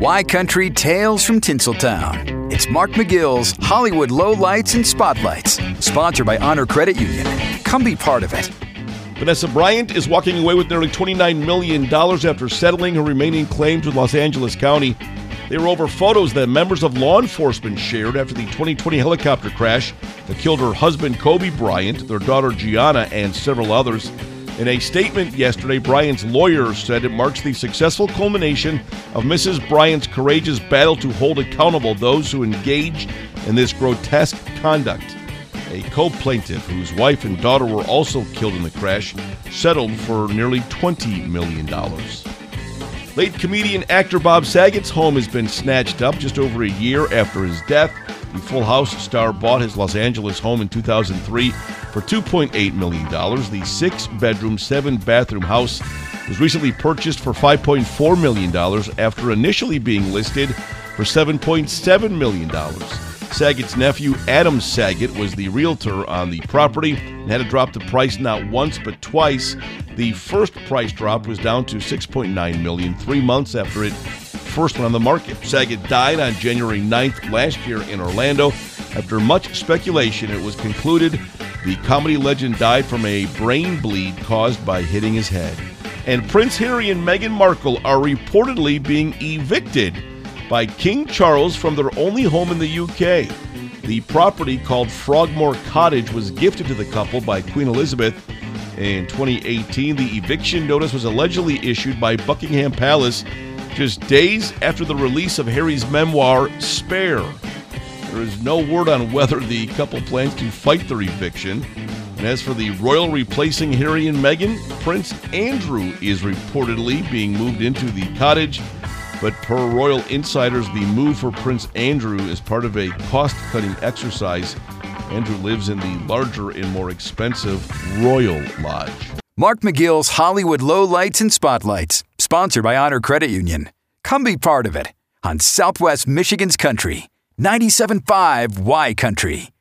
Y Country Tales from Tinseltown. It's Mark McGill's Hollywood Lowlights and Spotlights, sponsored by Honor Credit Union. Come be part of it. Vanessa Bryant is walking away with nearly $29 million after settling her remaining claims with Los Angeles County. They were over photos that members of law enforcement shared after the 2020 helicopter crash that killed her husband, Kobe Bryant, their daughter, Gianna, and several others. In a statement yesterday, Bryant's lawyer said it marks the successful culmination of Mrs. Bryant's courageous battle to hold accountable those who engaged in this grotesque conduct. A co-plaintiff, whose wife and daughter were also killed in the crash, settled for nearly $20 million. Late comedian actor Bob Saget's home has been snatched up just over a year after his death. The Full House star bought his Los Angeles home in 2003 for $2.8 million. The six-bedroom, seven-bathroom house was recently purchased for $5.4 million after initially being listed for $7.7 million. Saget's nephew, Adam Saget, was the realtor on the property and had to drop the price not once but twice. The first price drop was down to $6.9 million 3 months after it first went on the market. Saget died on January 9th last year in Orlando. After much speculation, it was concluded the comedy legend died from a brain bleed caused by hitting his head. And Prince Harry and Meghan Markle are reportedly being evicted by King Charles from their only home in the UK. The property, called Frogmore Cottage, was gifted to the couple by Queen Elizabeth in 2018. The eviction notice was allegedly issued by Buckingham Palace just days after the release of Harry's memoir, Spare. There is no word on whether the couple plans to fight their eviction. And as for the royal replacing Harry and Meghan, Prince Andrew is reportedly being moved into the cottage. But per royal insiders, the move for Prince Andrew is part of a cost-cutting exercise. Andrew lives in the larger and more expensive Royal Lodge. Mark McGill's Hollywood Lowlights and Spotlights, sponsored by Honor Credit Union. Come be part of it on Southwest Michigan's Country, 97.5 Y Country.